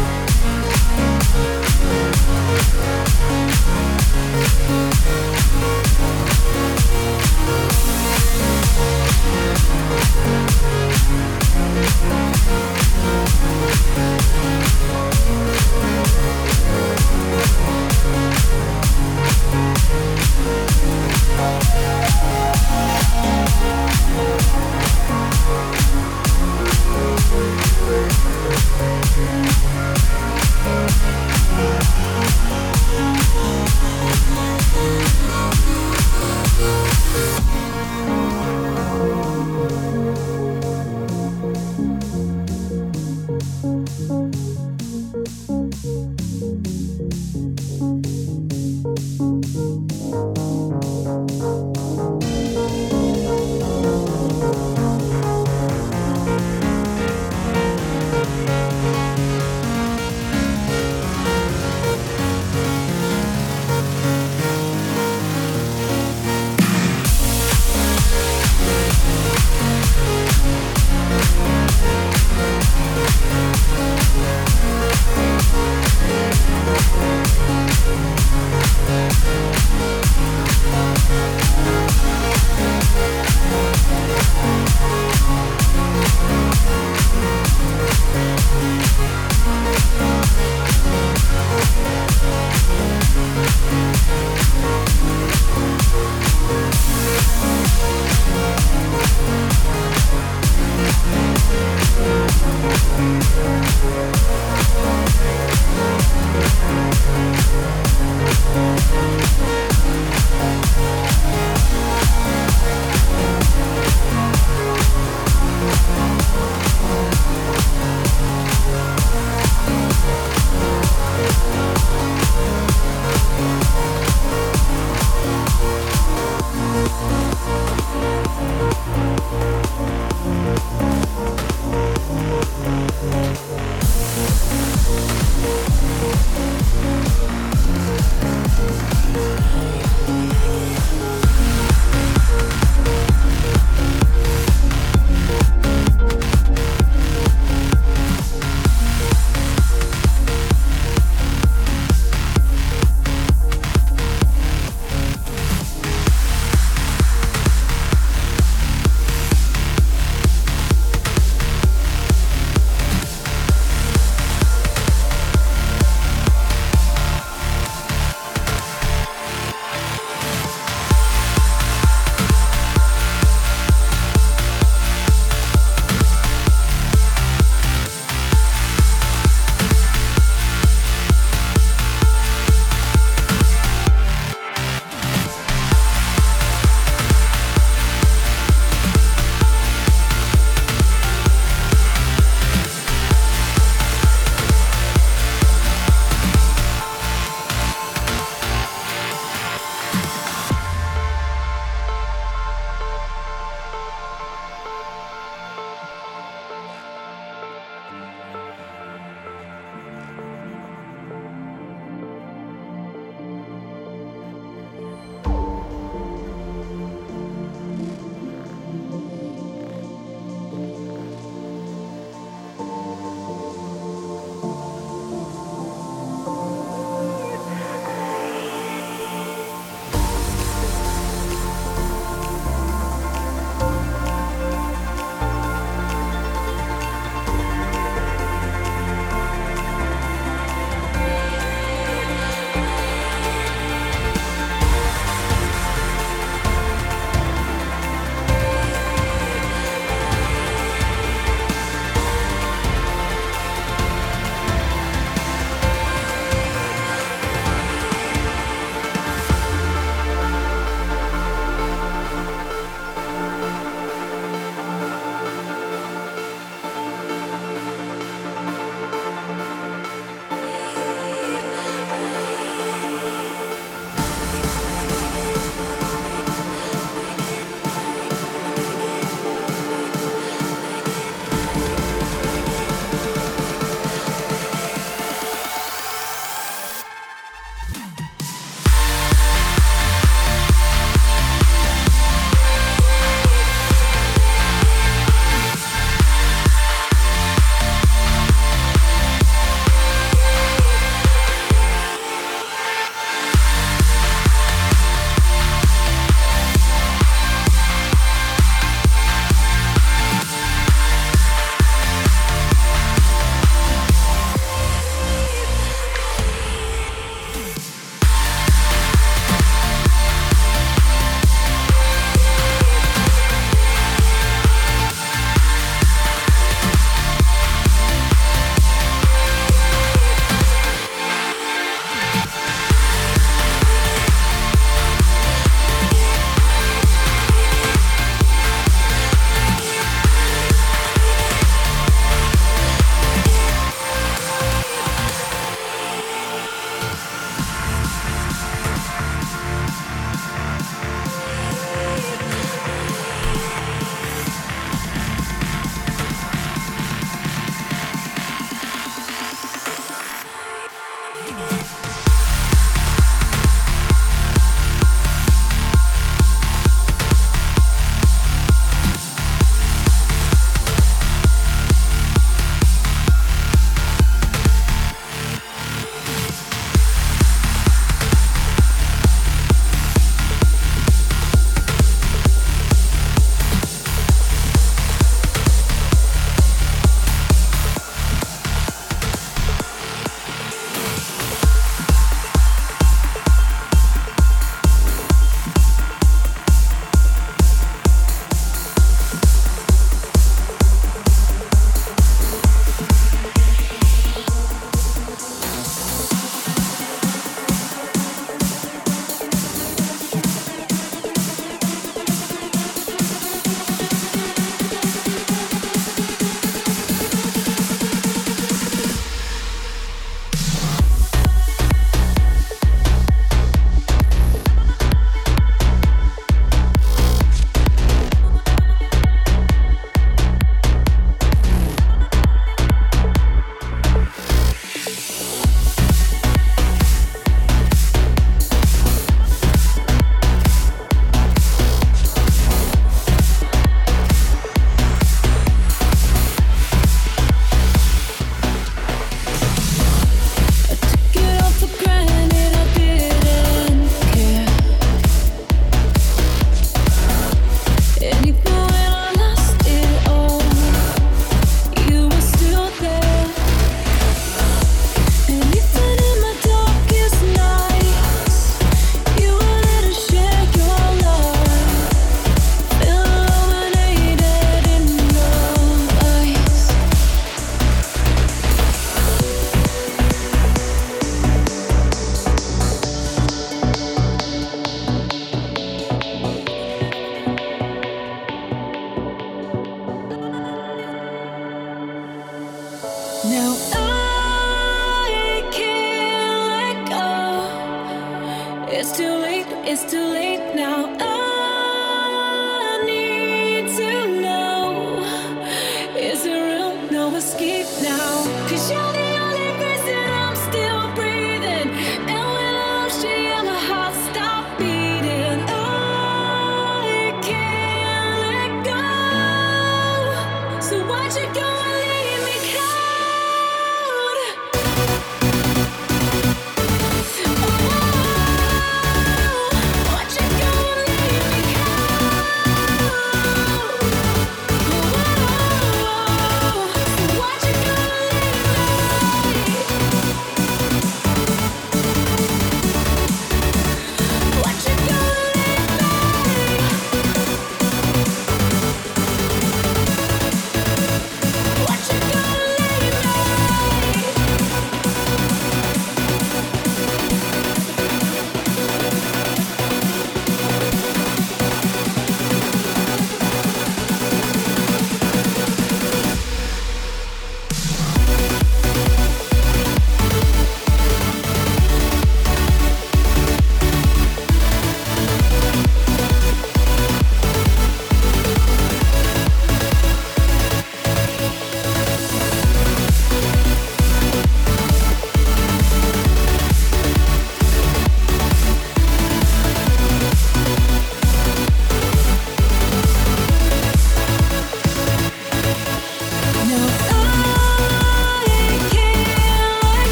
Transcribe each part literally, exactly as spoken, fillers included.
We'll be right back.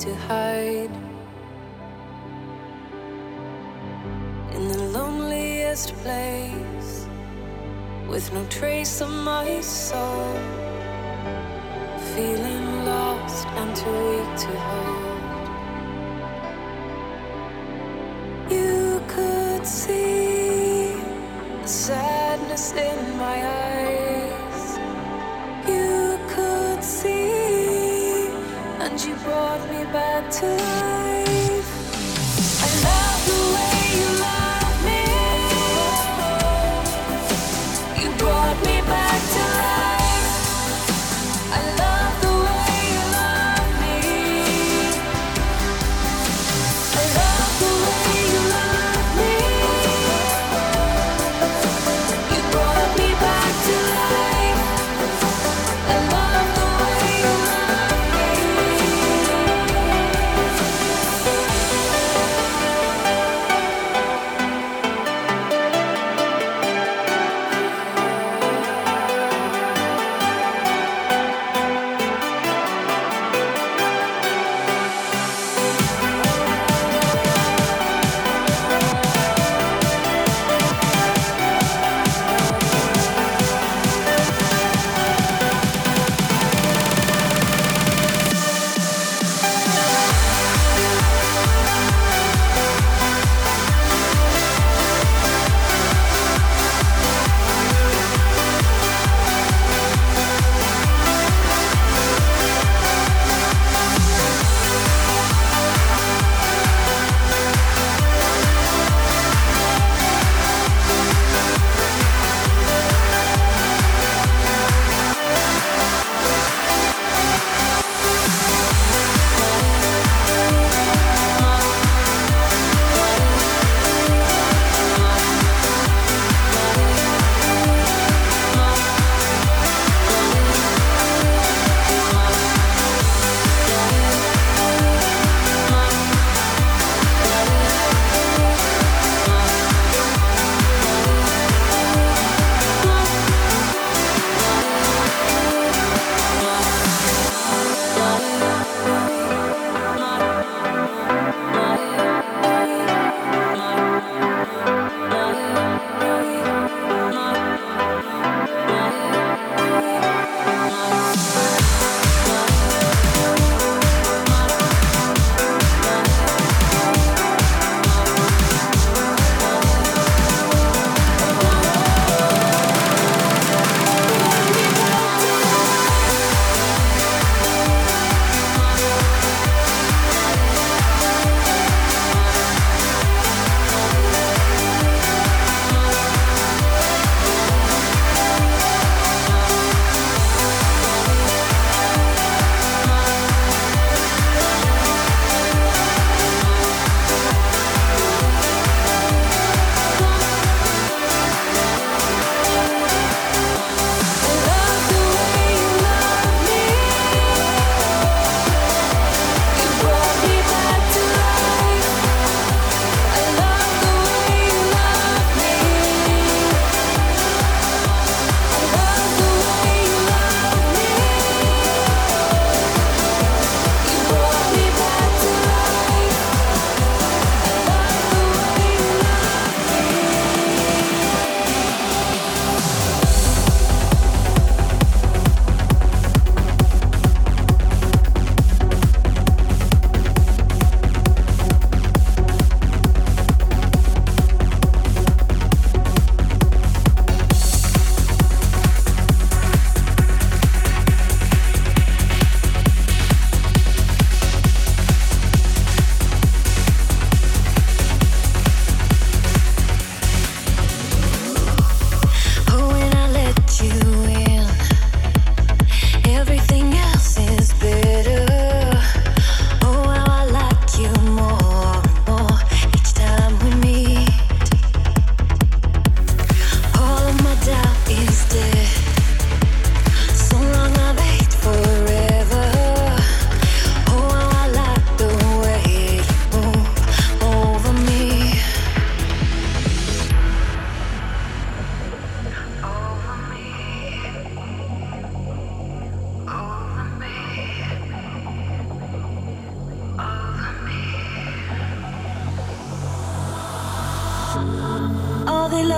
To hide in the loneliest place with no trace of my soul, feeling lost and too weak to hold. You could see the sadness in my eyes, you could see, and you brought me back to life. I love the way.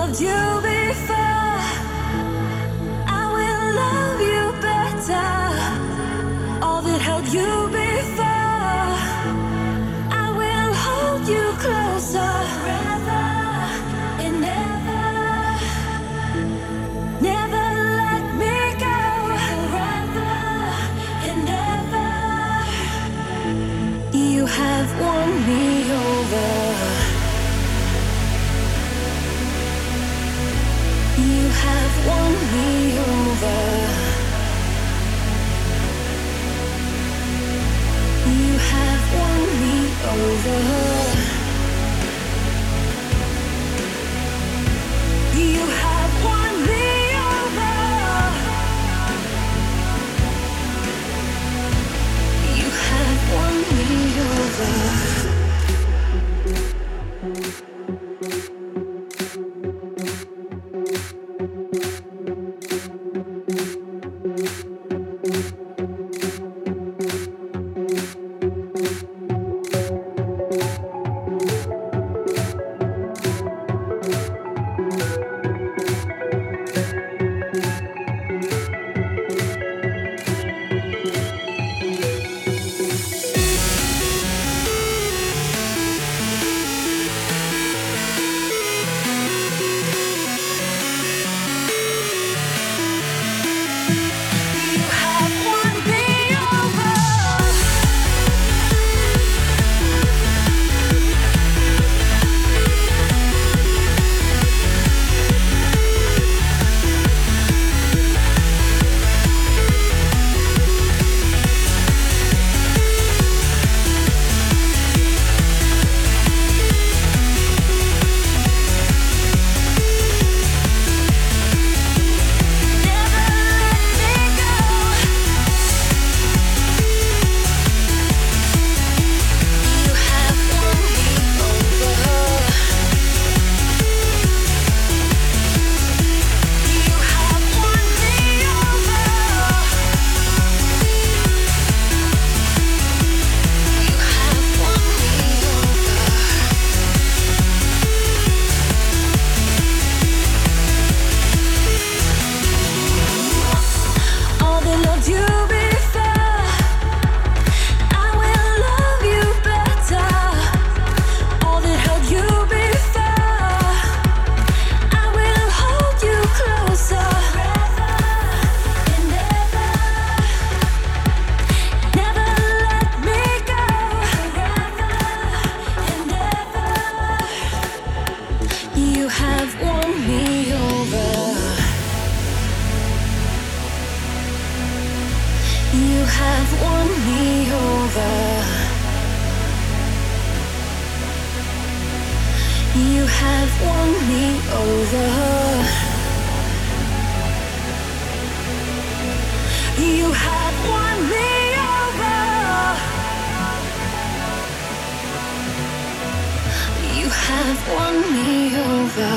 loved you before, I will love you better. All that held you before, I will hold you closer. Forever and never, never let me go. Forever and never, you have won me over. Have won me over. You have won me over. You have won me over. You have won me over.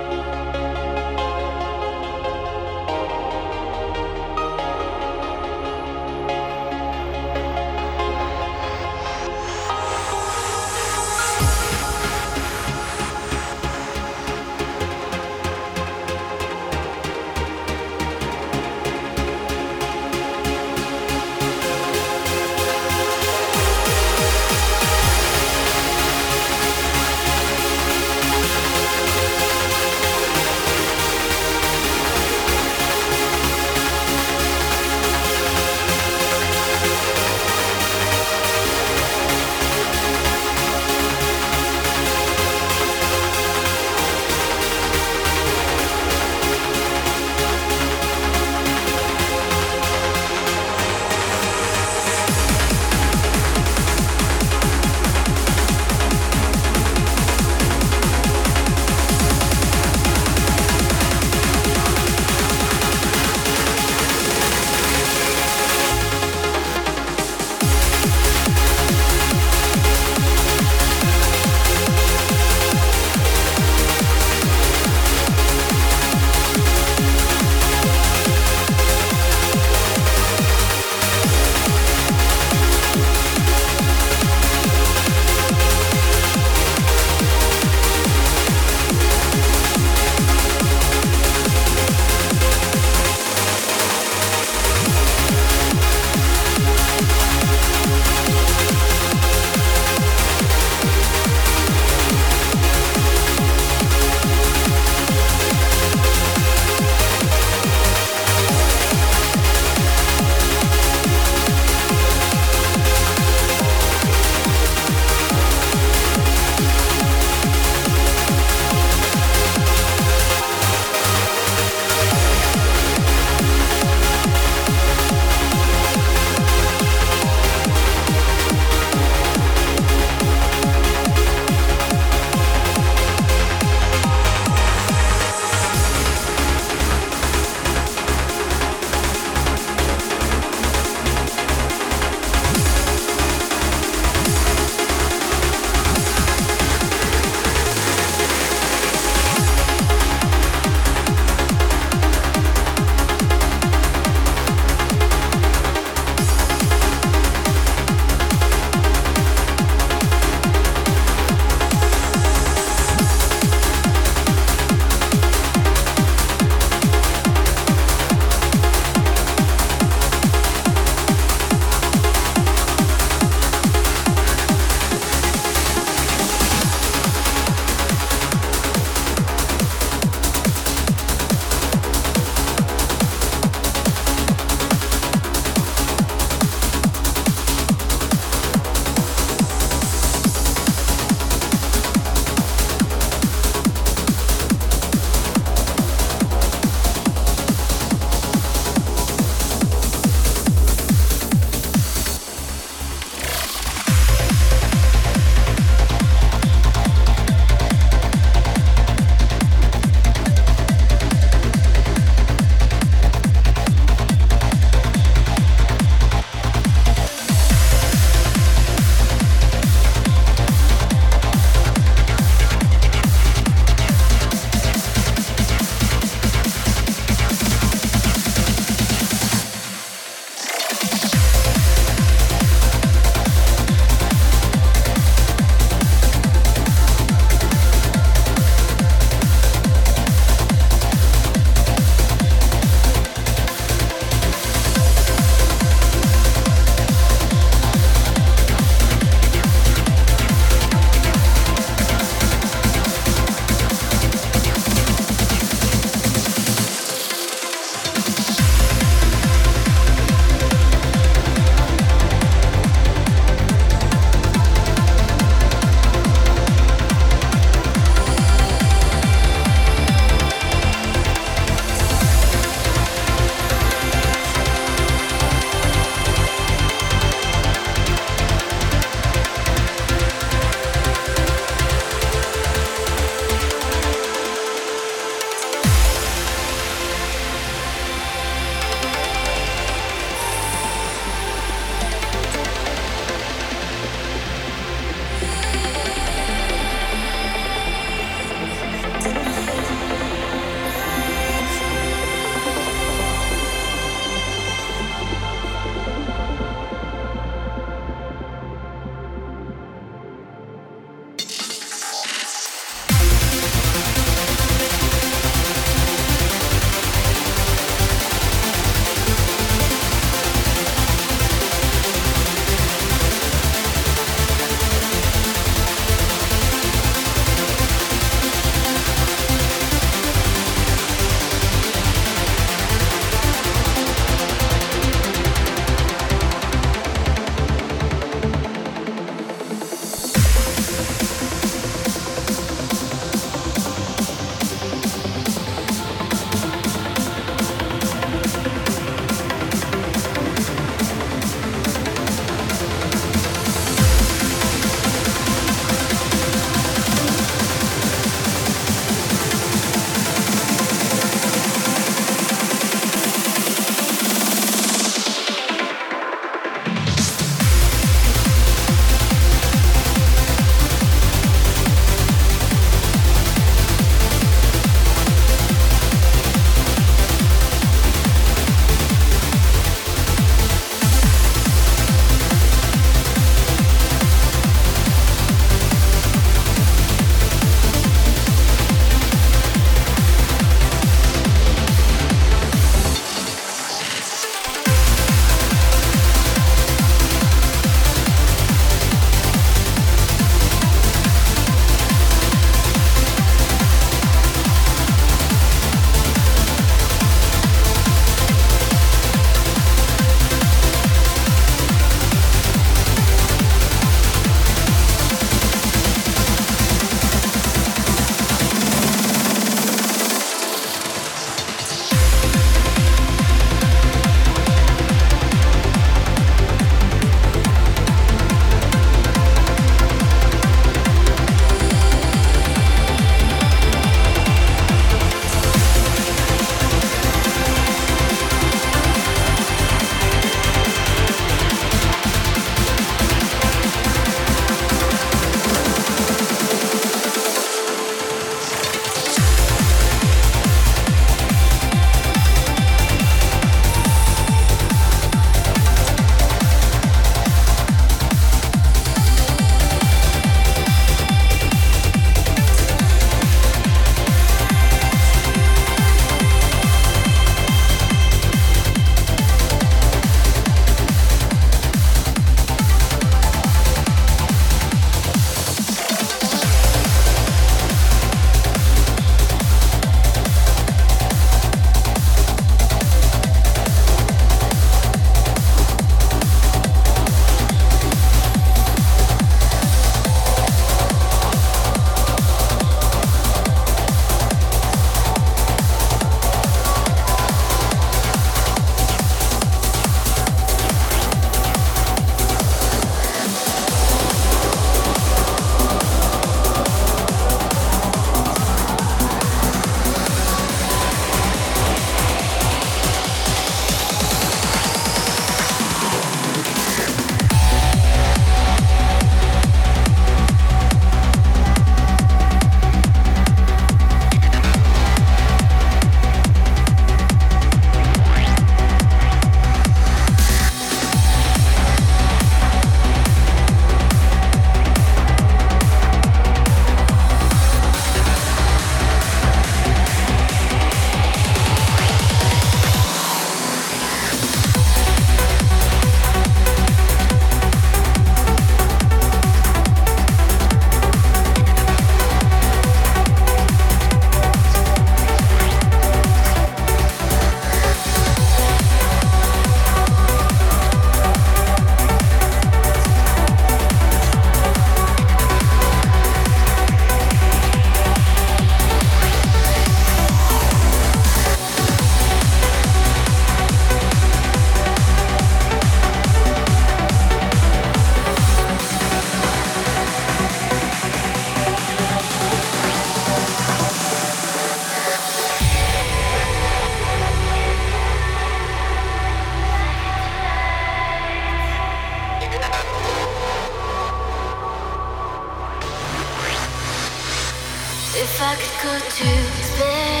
to spare.